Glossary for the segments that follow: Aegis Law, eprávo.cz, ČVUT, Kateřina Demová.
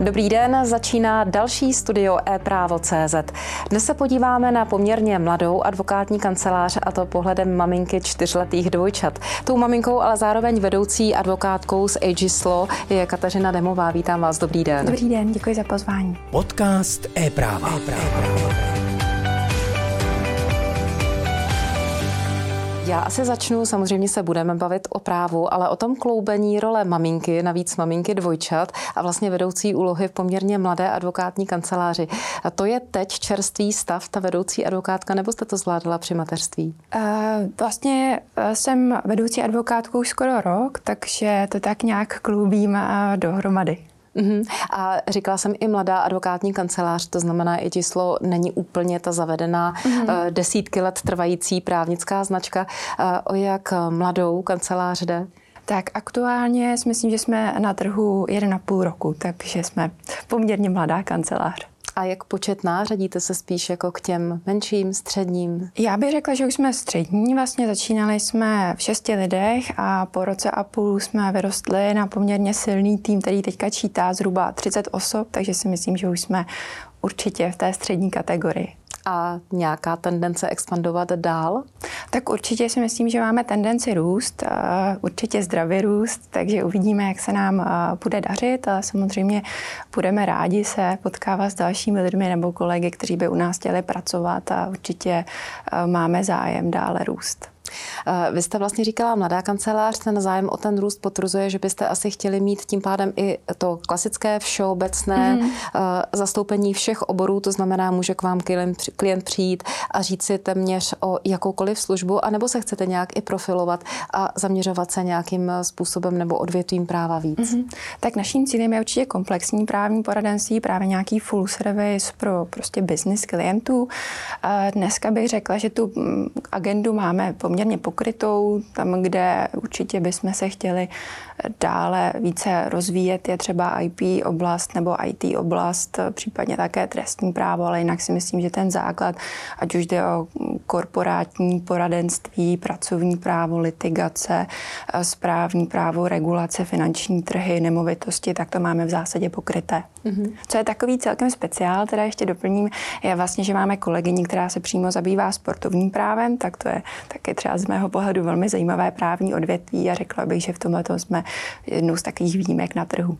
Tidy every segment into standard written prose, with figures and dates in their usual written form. Dobrý den, začíná další studio eprávo.cz. Dnes se podíváme na poměrně mladou advokátní kancelář, a to pohledem maminky čtyřletých dvojčat. Tou maminkou, ale zároveň vedoucí advokátkou z Aegis Law je Kateřina Demová. Vítám vás, dobrý den. Dobrý den, děkuji za pozvání. Podcast epráva. Já asi začnu, samozřejmě se budeme bavit o právu, ale o tom kloubení role maminky, navíc maminky dvojčat a vlastně vedoucí úlohy v poměrně mladé advokátní kanceláři. A to je teď čerstvý stav, ta vedoucí advokátka, nebo jste to zvládla při mateřství? Vlastně jsem vedoucí advokátkou skoro rok, takže to tak nějak kloubím dohromady. A říkala jsem i mladá advokátní kancelář, to znamená i číslo není úplně ta zavedená desítky let trvající právnická značka. O jak mladou kancelář jde? Tak aktuálně si myslím, že jsme na trhu 1,5 roku, takže jsme poměrně mladá kancelář. A jak početná? Řadíte se spíš jako k těm menším, středním? Já bych řekla, že už jsme střední. Vlastně začínali jsme v 6 lidech a po roce a půl jsme vyrostli na poměrně silný tým, který teďka čítá zhruba 30 osob, takže si myslím, že už jsme určitě v té střední kategorii. A nějaká tendence expandovat dál? Tak určitě si myslím, že máme tendenci růst, určitě zdravý růst, takže uvidíme, jak se nám bude dařit, ale samozřejmě budeme rádi se potkávat s dalšími lidmi nebo kolegy, kteří by u nás chtěli pracovat a určitě máme zájem dále růst. Vy jste vlastně říkala, mladá kancelář, ten zájem o ten růst potvrzuje, že byste asi chtěli mít tím pádem i to klasické všeobecné zastoupení všech oborů, to znamená, může k vám klient přijít a říct si téměř o jakoukoliv službu, anebo se chcete nějak i profilovat a zaměřovat se nějakým způsobem nebo odvětvím práva víc? Tak naším cílem je určitě komplexní právní poradenství, právě nějaký full service pro prostě business klientů. Dneska bych řekla, že tu agendu máme poměrně pokrytou, tam, kde určitě bychom se chtěli dále více rozvíjet, je třeba IP oblast nebo IT oblast, případně také trestní právo, ale jinak si myslím, že ten základ, ať už jde o korporátní poradenství, pracovní právo, litigace, správní právo, regulace, finanční trhy, nemovitosti, tak to máme v zásadě pokryté. Co je takový celkem speciál, teda ještě doplním, je vlastně, že máme kolegyni, která se přímo zabývá sportovním právem, tak to je taky třeba z mého pohledu velmi zajímavé právní odvětví a řekla bych, že v tomhle jsme jednou z takových výjimek na trhu.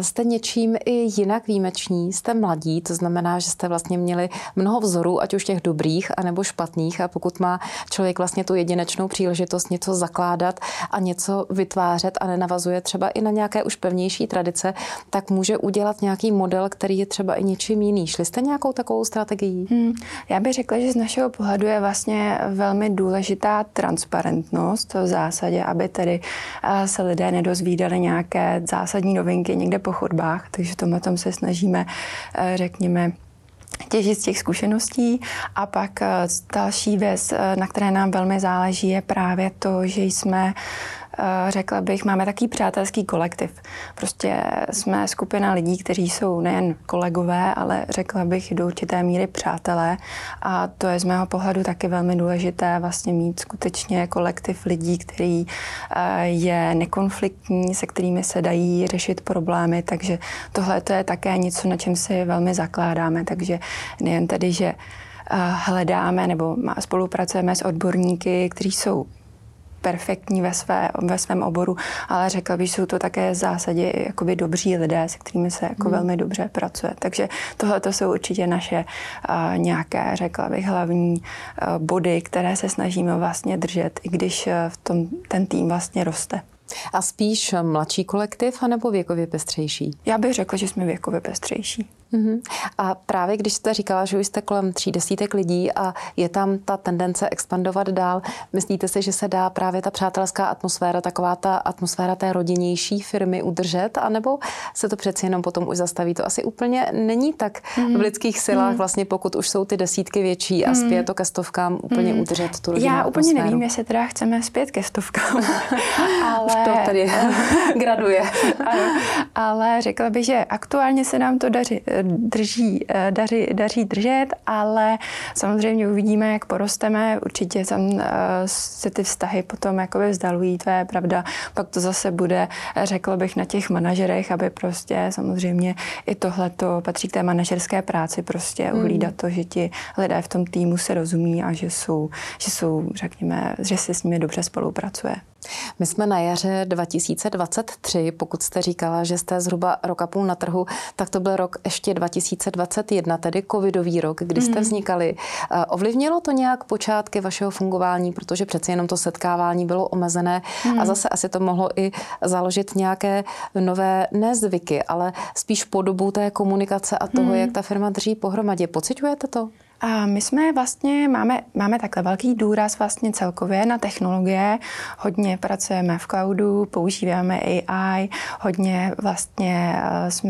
Jste něčím i jinak výjimeční, jste mladí, to znamená, že jste vlastně měli mnoho vzorů, ať už těch dobrých, anebo špatných, a pokud má člověk vlastně tu jedinečnou příležitost něco zakládat a něco vytvářet a nenavazuje třeba i na nějaké už pevnější tradice, tak může udělat nějaký model, který je třeba i něčím jiný. Šli jste nějakou takovou strategií? Já bych řekla, že z našeho pohledu je vlastně velmi důležitá transparentnost v zásadě, aby tedy se lidé nedozvídali nějaké zásadní novinky někde po chodbách, takže tomhle tom se snažíme, řekněme, těžit z těch zkušeností. A pak další věc, na které nám velmi záleží, je právě to, že jsme, řekla bych, máme takový přátelský kolektiv. Prostě jsme skupina lidí, kteří jsou nejen kolegové, ale řekla bych do určité míry přátelé. A to je z mého pohledu taky velmi důležité, vlastně mít skutečně kolektiv lidí, který je nekonfliktní, se kterými se dají řešit problémy. Takže tohle to je také něco, na čem si velmi zakládáme. Takže nejen tedy, že hledáme nebo spolupracujeme s odborníky, kteří jsou perfektní ve svém oboru, ale řekla bych, že jsou to také v zásadě jakoby dobří lidé, se kterými se jako velmi dobře pracuje. Takže tohle to jsou určitě naše nějaké, řekla bych, hlavní body, které se snažíme vlastně držet, i když v tom ten tým vlastně roste. A spíš mladší kolektiv, anebo věkově pestřejší? Já bych řekla, že jsme věkově pestřejší. A právě když jste říkala, že už jste kolem 30 lidí a je tam ta tendence expandovat dál, myslíte si, že se dá právě ta přátelská atmosféra, taková ta atmosféra té rodinnější firmy udržet, anebo se to přeci jenom potom už zastaví? To asi úplně není tak v lidských silách, vlastně pokud už jsou ty desítky větší a zpět to ke stovkám, úplně udržet tu rodinnou atmosféru. Já úplně nevím, jestli teda chceme zpět ke stovkám. Ale... to tady graduje. ale řekla bych, že aktuálně se nám to daří držet, ale samozřejmě uvidíme, jak porosteme. Určitě tam se ty vztahy potom jakoby vzdalují, to je pravda. Pak to zase bude, řekla bych, na těch manažerech, aby prostě samozřejmě i tohle to patří k té manažerské práci, prostě uhlídat to, že ti lidé v tom týmu se rozumí a že jsou, řekněme, že se s nimi dobře spolupracuje. My jsme na jaře 2023, pokud jste říkala, že jste zhruba rok a půl na trhu, tak to byl rok ještě 2021, tedy covidový rok, kdy jste vznikali. Ovlivnilo to nějak počátky vašeho fungování, protože přeci jenom to setkávání bylo omezené a zase asi to mohlo i založit nějaké nové nezvyky, ale spíš podobu té komunikace a toho, jak ta firma drží pohromadě. Pociťujete to? A my jsme vlastně, máme takhle velký důraz vlastně celkově na technologie, hodně pracujeme v cloudu, používáme AI, hodně vlastně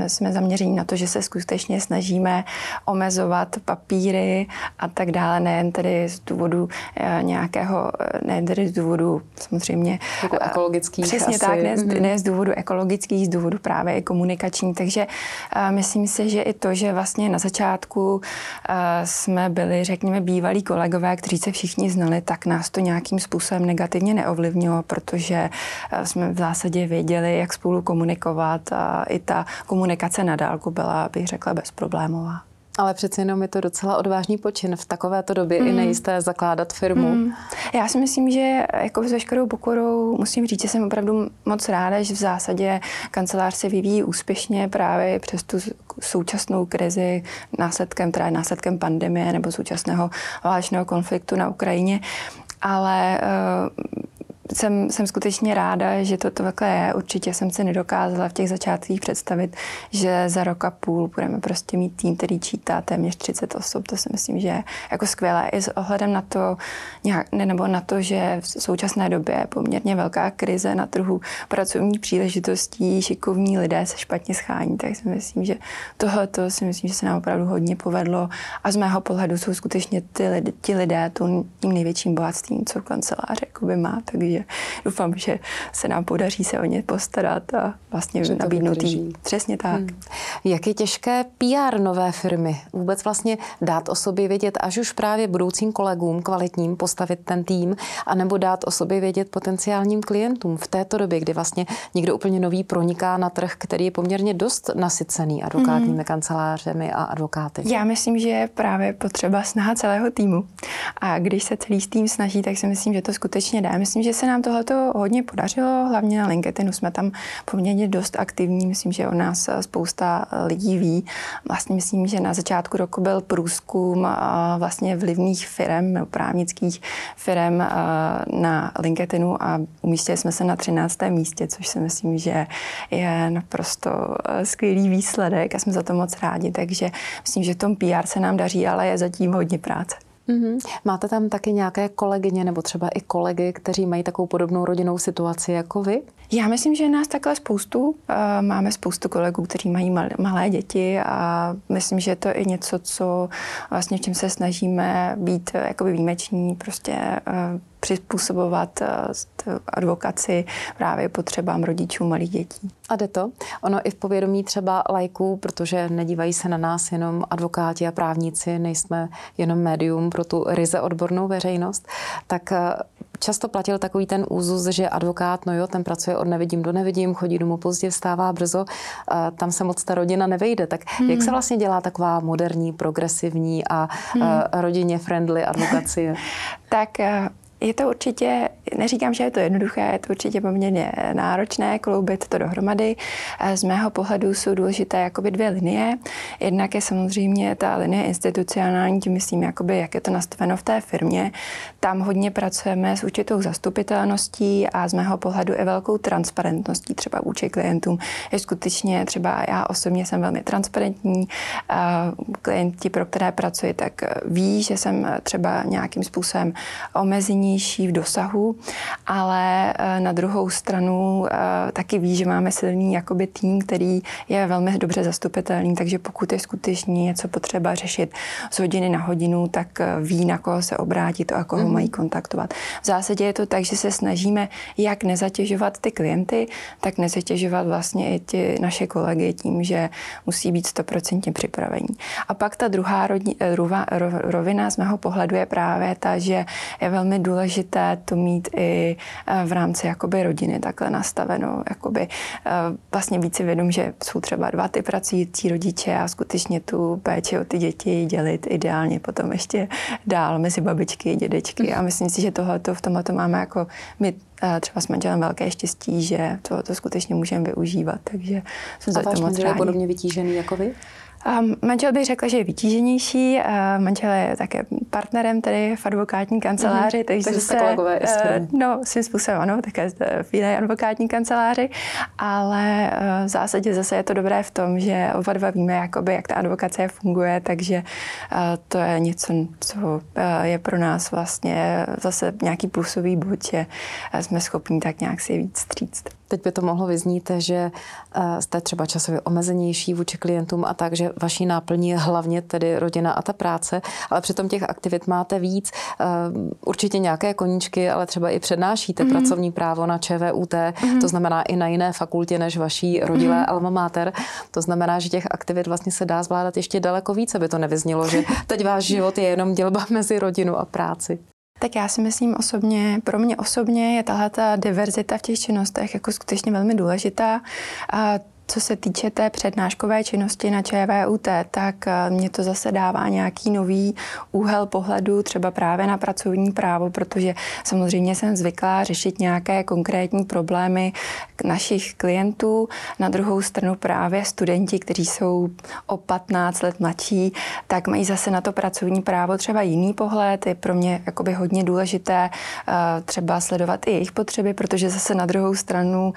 jsme zaměření na to, že se skutečně snažíme omezovat papíry a tak dále, nejen tedy z důvodu nějakého, nejen tedy z důvodu samozřejmě jako ekologických. Přesně asi. Tak, ne z důvodu ekologických, z důvodu právě i komunikační, takže myslím si, že i to, že vlastně na začátku jsme byli, řekněme, bývalí kolegové, kteří se všichni znali, tak nás to nějakým způsobem negativně neovlivnilo, protože jsme v zásadě věděli, jak spolu komunikovat a i ta komunikace na dálku byla, bych řekla, bezproblémová. Ale přeci jenom je to docela odvážný počin v takovéto době i nejisté zakládat firmu. Já si myslím, že jako s veškerou pokorou musím říct, že jsem opravdu moc ráda, že v zásadě kancelář se vyvíjí úspěšně právě přes tu současnou krizi následkem pandemie nebo současného válečného konfliktu na Ukrajině. Ale jsem skutečně ráda, že to takhle je. Určitě jsem se nedokázala v těch začátcích představit, že za rok a půl budeme prostě mít tým, který čítá téměř 30 osob. To si myslím, že je jako skvělé. I s ohledem na to, že v současné době je poměrně velká krize na trhu pracovní příležitostí, šikovní lidé se špatně schání. Tak si myslím, že tohleto si myslím, že se nám opravdu hodně povedlo. A z mého pohledu jsou skutečně ti lidé tím největším bohatstvím, co kancelář jakoby má. Takže doufám, že se nám podaří se o ně postarat a vlastně nabídnout jí. Přesně tak. Jak je těžké PR nové firmy vůbec vlastně dát o sobě vědět, až už právě budoucím kolegům kvalitním postavit ten tým, anebo dát o sobě vědět potenciálním klientům v této době, kdy vlastně někdo úplně nový proniká na trh, který je poměrně dost nasycený advokátními kancelářemi a advokáty. Já myslím, že je právě potřeba snaha celého týmu. A když se celý tým snaží, tak si myslím, že to skutečně dá. Myslím, že se nám tohleto hodně podařilo, hlavně na LinkedInu jsme tam poměrně dost aktivní, myslím, že o nás spousta lidí ví. Vlastně myslím, že na začátku roku byl průzkum vlastně vlivných firem, právnických firem na LinkedInu a umístili jsme se na 13. místě, což si myslím, že je naprosto skvělý výsledek a jsme za to moc rádi, takže myslím, že v tom PR se nám daří, ale je zatím hodně práce. Máte tam taky nějaké kolegyně nebo třeba i kolegy, kteří mají takovou podobnou rodinnou situaci jako vy? Já myslím, že nás takhle spoustu. Máme spoustu kolegů, kteří mají malé děti a myslím, že to je i něco, co vlastně v čem se snažíme být jakoby výjimeční, prostě přizpůsobovat advokaci právě potřebám rodičů malých dětí. A jde to? Ono i v povědomí třeba laiků, protože nedívají se na nás jenom advokáti a právníci, nejsme jenom médium pro tu ryze odbornou veřejnost, tak často platil takový ten úzus, že advokát, no jo, ten pracuje od nevidím do nevidím, chodí domů pozdě, vstává brzo, tam se moc ta rodina nevejde. Tak jak se vlastně dělá taková moderní, progresivní a rodině friendly advokacie? Tak je to určitě, neříkám, že je to jednoduché, je to určitě poměrně náročné kloubit to dohromady. Z mého pohledu jsou důležité jakoby dvě linie. Jednak je samozřejmě ta linie institucionální, tím myslím, jakoby, jak je to nastaveno v té firmě. Tam hodně pracujeme s určitou zastupitelností a z mého pohledu i velkou transparentností třeba vůči klientům. Je skutečně třeba já osobně jsem velmi transparentní. Klienti, pro které pracuji, tak ví, že jsem třeba nějakým způsobem omezený efektivnější v dosahu, ale na druhou stranu taky ví, že máme silný jakoby tým, který je velmi dobře zastupitelný, takže pokud je skutečně něco potřeba řešit z hodiny na hodinu, tak ví, na koho se obrátit a koho mají kontaktovat. V zásadě je to tak, že se snažíme jak nezatěžovat ty klienty, tak nezatěžovat vlastně i ty naše kolegy tím, že musí být 100% připravení. A pak ta druhá rovina z mého pohledu je právě ta, že je velmi důležité to mít i v rámci jakoby rodiny takhle nastaveno. Jakoby vlastně být si vědom, že jsou třeba dva ty pracující rodiče a skutečně tu péči o ty děti dělit ideálně potom ještě dál mezi babičky a dědečky. A myslím si, že tohleto v tomto máme jako my třeba s manželem velké štěstí, že to skutečně můžeme využívat. Takže jsem za to moc rádi. A váš manžel je podobně vytížený jako vy? Manžel bych řekla, že je vytíženější. Manžel je také partnerem tady v advokátní kanceláři. Takže jste kolegové no, svým způsobem ano, také v jiné advokátní kanceláři. Ale v zásadě zase je to dobré v tom, že oba dva víme, jakoby, jak ta advokace funguje, takže to je něco, co je pro nás vlastně zase nějaký plusový bod, že jsme schopni tak nějak si víc stříct. Teď by to mohlo vyznít, že jste třeba časově omezenější vůči klientům a tak, že vaší náplní je hlavně tedy rodina a ta práce, ale přitom těch aktivit máte víc. Určitě nějaké koníčky, ale třeba i přednášíte pracovní právo na ČVUT, to znamená i na jiné fakultě než vaší rodilé alma mater. To znamená, že těch aktivit vlastně se dá zvládat ještě daleko víc, aby to nevyznělo, že teď váš život je jenom dělba mezi rodinu a práci. Tak já si myslím osobně, pro mě osobně je tahle ta diverzita v těch činnostech jako skutečně velmi důležitá. A co se týče té přednáškové činnosti na ČVUT, tak mě to zase dává nějaký nový úhel pohledu třeba právě na pracovní právo, protože samozřejmě jsem zvyklá řešit nějaké konkrétní problémy našich klientů. Na druhou stranu právě studenti, kteří jsou o 15 let mladší, tak mají zase na to pracovní právo třeba jiný pohled. Je pro mě jakoby hodně důležité třeba sledovat i jejich potřeby, protože zase na druhou stranu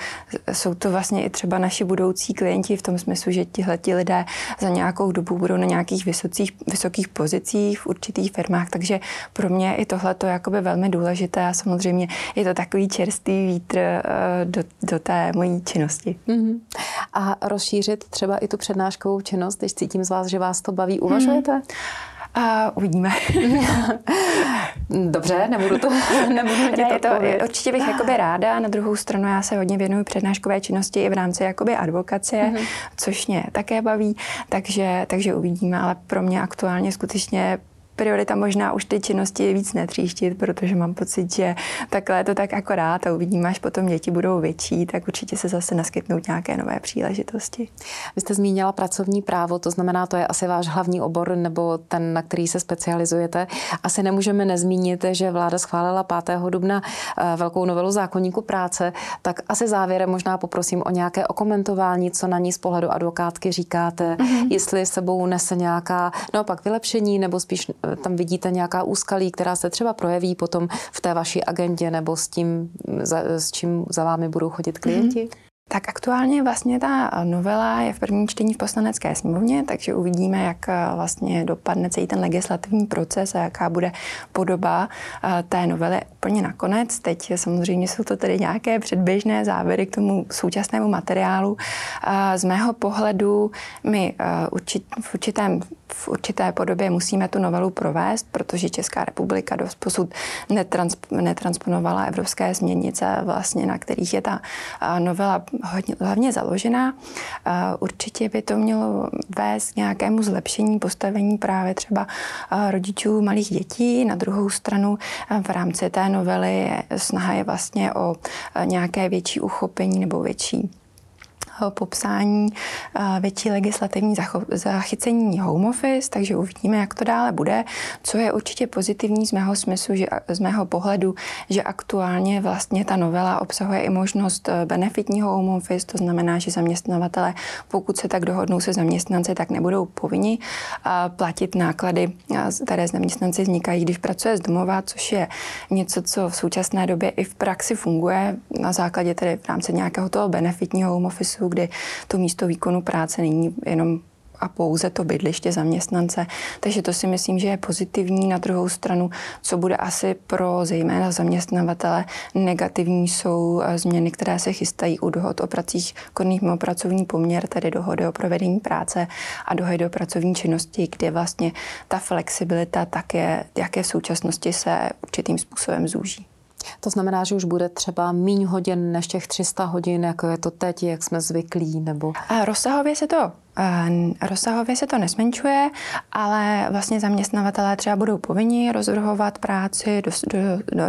jsou to vlastně i třeba naši budoucí klienti v tom smyslu, že tihleti lidé za nějakou dobu budou na nějakých vysokých pozicích v určitých firmách, takže pro mě i tohleto je velmi důležité a samozřejmě je to takový čerstvý vítr do té mojí činnosti. A rozšířit třeba i tu přednáškovou činnost, když cítím z vás, že vás to baví, uvažujete? Uvidíme. Dobře, nebudu to odpovědět. Určitě bych ráda, na druhou stranu já se hodně věnuju přednáškové činnosti i v rámci advokacie, což mě také baví, takže uvidíme, ale pro mě aktuálně skutečně priorita možná už ty činnosti víc netříštit, protože mám pocit, že takhle je to tak akorát a uvidím, až potom děti budou větší, tak určitě se zase naskytnou nějaké nové příležitosti. Vy jste zmínila pracovní právo, to znamená, to je asi váš hlavní obor nebo ten, na který se specializujete. Asi nemůžeme nezmínit, že vláda schválila 5. dubna velkou novelu zákoníku práce, tak asi závěrem možná poprosím o nějaké okomentování, co na ní z pohledu advokátky říkáte, jestli sebou nese nějaká naopak vylepšení nebo spíš tam vidíte nějaká úskalí, která se třeba projeví potom v té vaší agendě nebo s tím, s čím za vámi budou chodit klienti? Tak aktuálně vlastně ta novela je v prvním čtení v Poslanecké sněmovně, takže uvidíme, jak vlastně dopadne celý ten legislativní proces a jaká bude podoba té novely úplně nakonec. Teď samozřejmě jsou to tedy nějaké předběžné závěry k tomu současnému materiálu. Z mého pohledu my v určité podobě musíme tu novelu provést, protože Česká republika doposud netransponovala evropské směrnice, vlastně, na kterých je ta novela hlavně založená. Určitě by to mělo vést k nějakému zlepšení postavení právě třeba rodičů malých dětí. Na druhou stranu v rámci té novely snaha je vlastně o nějaké větší uchopení nebo větší popsání, větší legislativní zachycení home office, takže uvidíme, jak to dále bude. Co je určitě pozitivní z mého pohledu, že aktuálně vlastně ta novela obsahuje i možnost benefitního home office, to znamená, že zaměstnavatele, pokud se tak dohodnou se zaměstnanci, tak nebudou povinni platit náklady, které zaměstnanci vznikají, když pracuje z domova, což je něco, co v současné době i v praxi funguje na základě tedy v rámci nějakého toho benefitního home officeu, kdy to místo výkonu práce není jenom a pouze to bydliště zaměstnance. Takže to si myslím, že je pozitivní. Na druhou stranu, co bude asi pro zejména zaměstnavatele negativní, jsou změny, které se chystají u dohod o pracích konných mimo pracovní poměr, tedy dohody o provedení práce a dohody o pracovní činnosti, kde vlastně ta flexibilita také, jaké v současnosti se určitým způsobem zúží. To znamená, že už bude třeba míň hodin než těch 300 hodin, jako je to teď, jak jsme zvyklí, nebo... A rozsahově se to nesmenšuje, ale vlastně zaměstnavatelé třeba budou povinni rozvrhovat práci,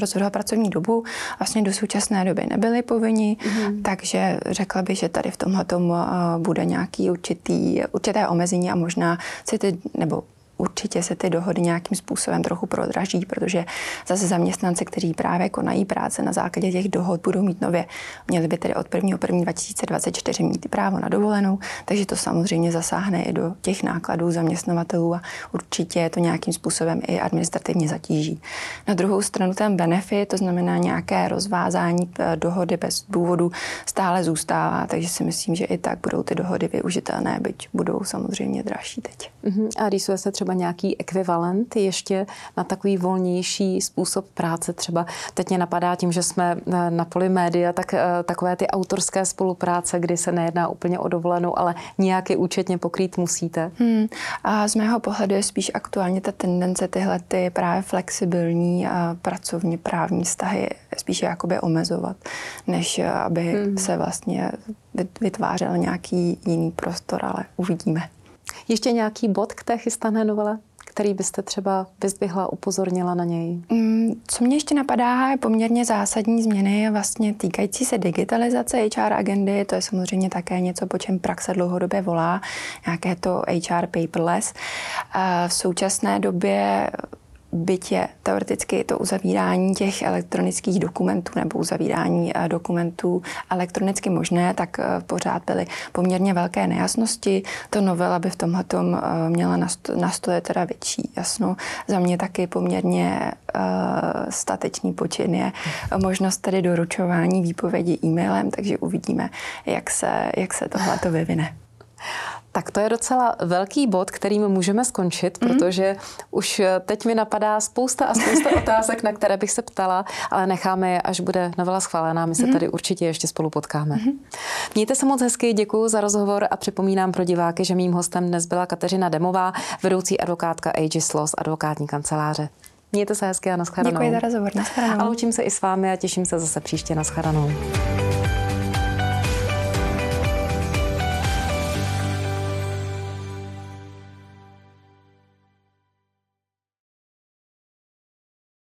rozvrhovat pracovní dobu. Vlastně do současné doby nebyli povinni, takže řekla bych, že tady v tomhletom bude nějaký určité omezení a možná se ty, nebo určitě se ty dohody nějakým způsobem trochu prodraží, protože zase zaměstnanci, kteří právě konají práce na základě těch dohod, budou mít nově, měli by tedy od 1. 1. 2024 mít právo na dovolenou, takže to samozřejmě zasáhne i do těch nákladů zaměstnavatelů a určitě to nějakým způsobem i administrativně zatíží. Na druhou stranu ten benefit, to znamená nějaké rozvázání dohody bez důvodu, stále zůstává, takže si myslím, že i tak budou ty dohody využitelné, byť budou samozřejmě dražší teď. A rýsuje se třeba nějaký ekvivalent ještě na takový volnější způsob práce. Třeba teď mě napadá tím, že jsme na poli média, tak takové ty autorské spolupráce, kdy se nejedná úplně o dovolenou, ale nějaký účetně pokrýt musíte. A z mého pohledu je spíš aktuálně ta tendence tyhle ty právě flexibilní a pracovně právní vztahy spíše jakoby omezovat, než aby se vlastně vytvářel nějaký jiný prostor, ale uvidíme. Ještě nějaký bod k té chystané novele, který byste třeba vyzdvihla, upozornila na něj? Co mě ještě napadá, je poměrně zásadní změny vlastně týkající se digitalizace HR agendy. To je samozřejmě také něco, po čem praxe dlouhodobě volá, nějaké to HR paperless. V současné době, byť je teoreticky to uzavírání těch elektronických dokumentů nebo uzavírání dokumentů elektronicky možné, tak pořád byly poměrně velké nejasnosti. To novela by v tomhletom měla nastolit teda větší jasno. Za mě taky poměrně statečný počin je možnost tedy doručování výpovědi e-mailem, takže uvidíme, jak se tohleto vyvine. Tak to je docela velký bod, kterým můžeme skončit, protože už teď mi napadá spousta a spousta otázek, na které bych se ptala, ale necháme je, až bude novela schválená. My se tady určitě ještě spolu potkáme. Mějte se moc hezky, děkuji za rozhovor a připomínám pro diváky, že mým hostem dnes byla Kateřina Demová, vedoucí advokátka Aegis Law z advokátní kanceláře. Mějte se hezky a nashledanou. Děkuji za rozhovor, nashledanou. A loučím se i s vámi a těším se zase příště, nashledanou.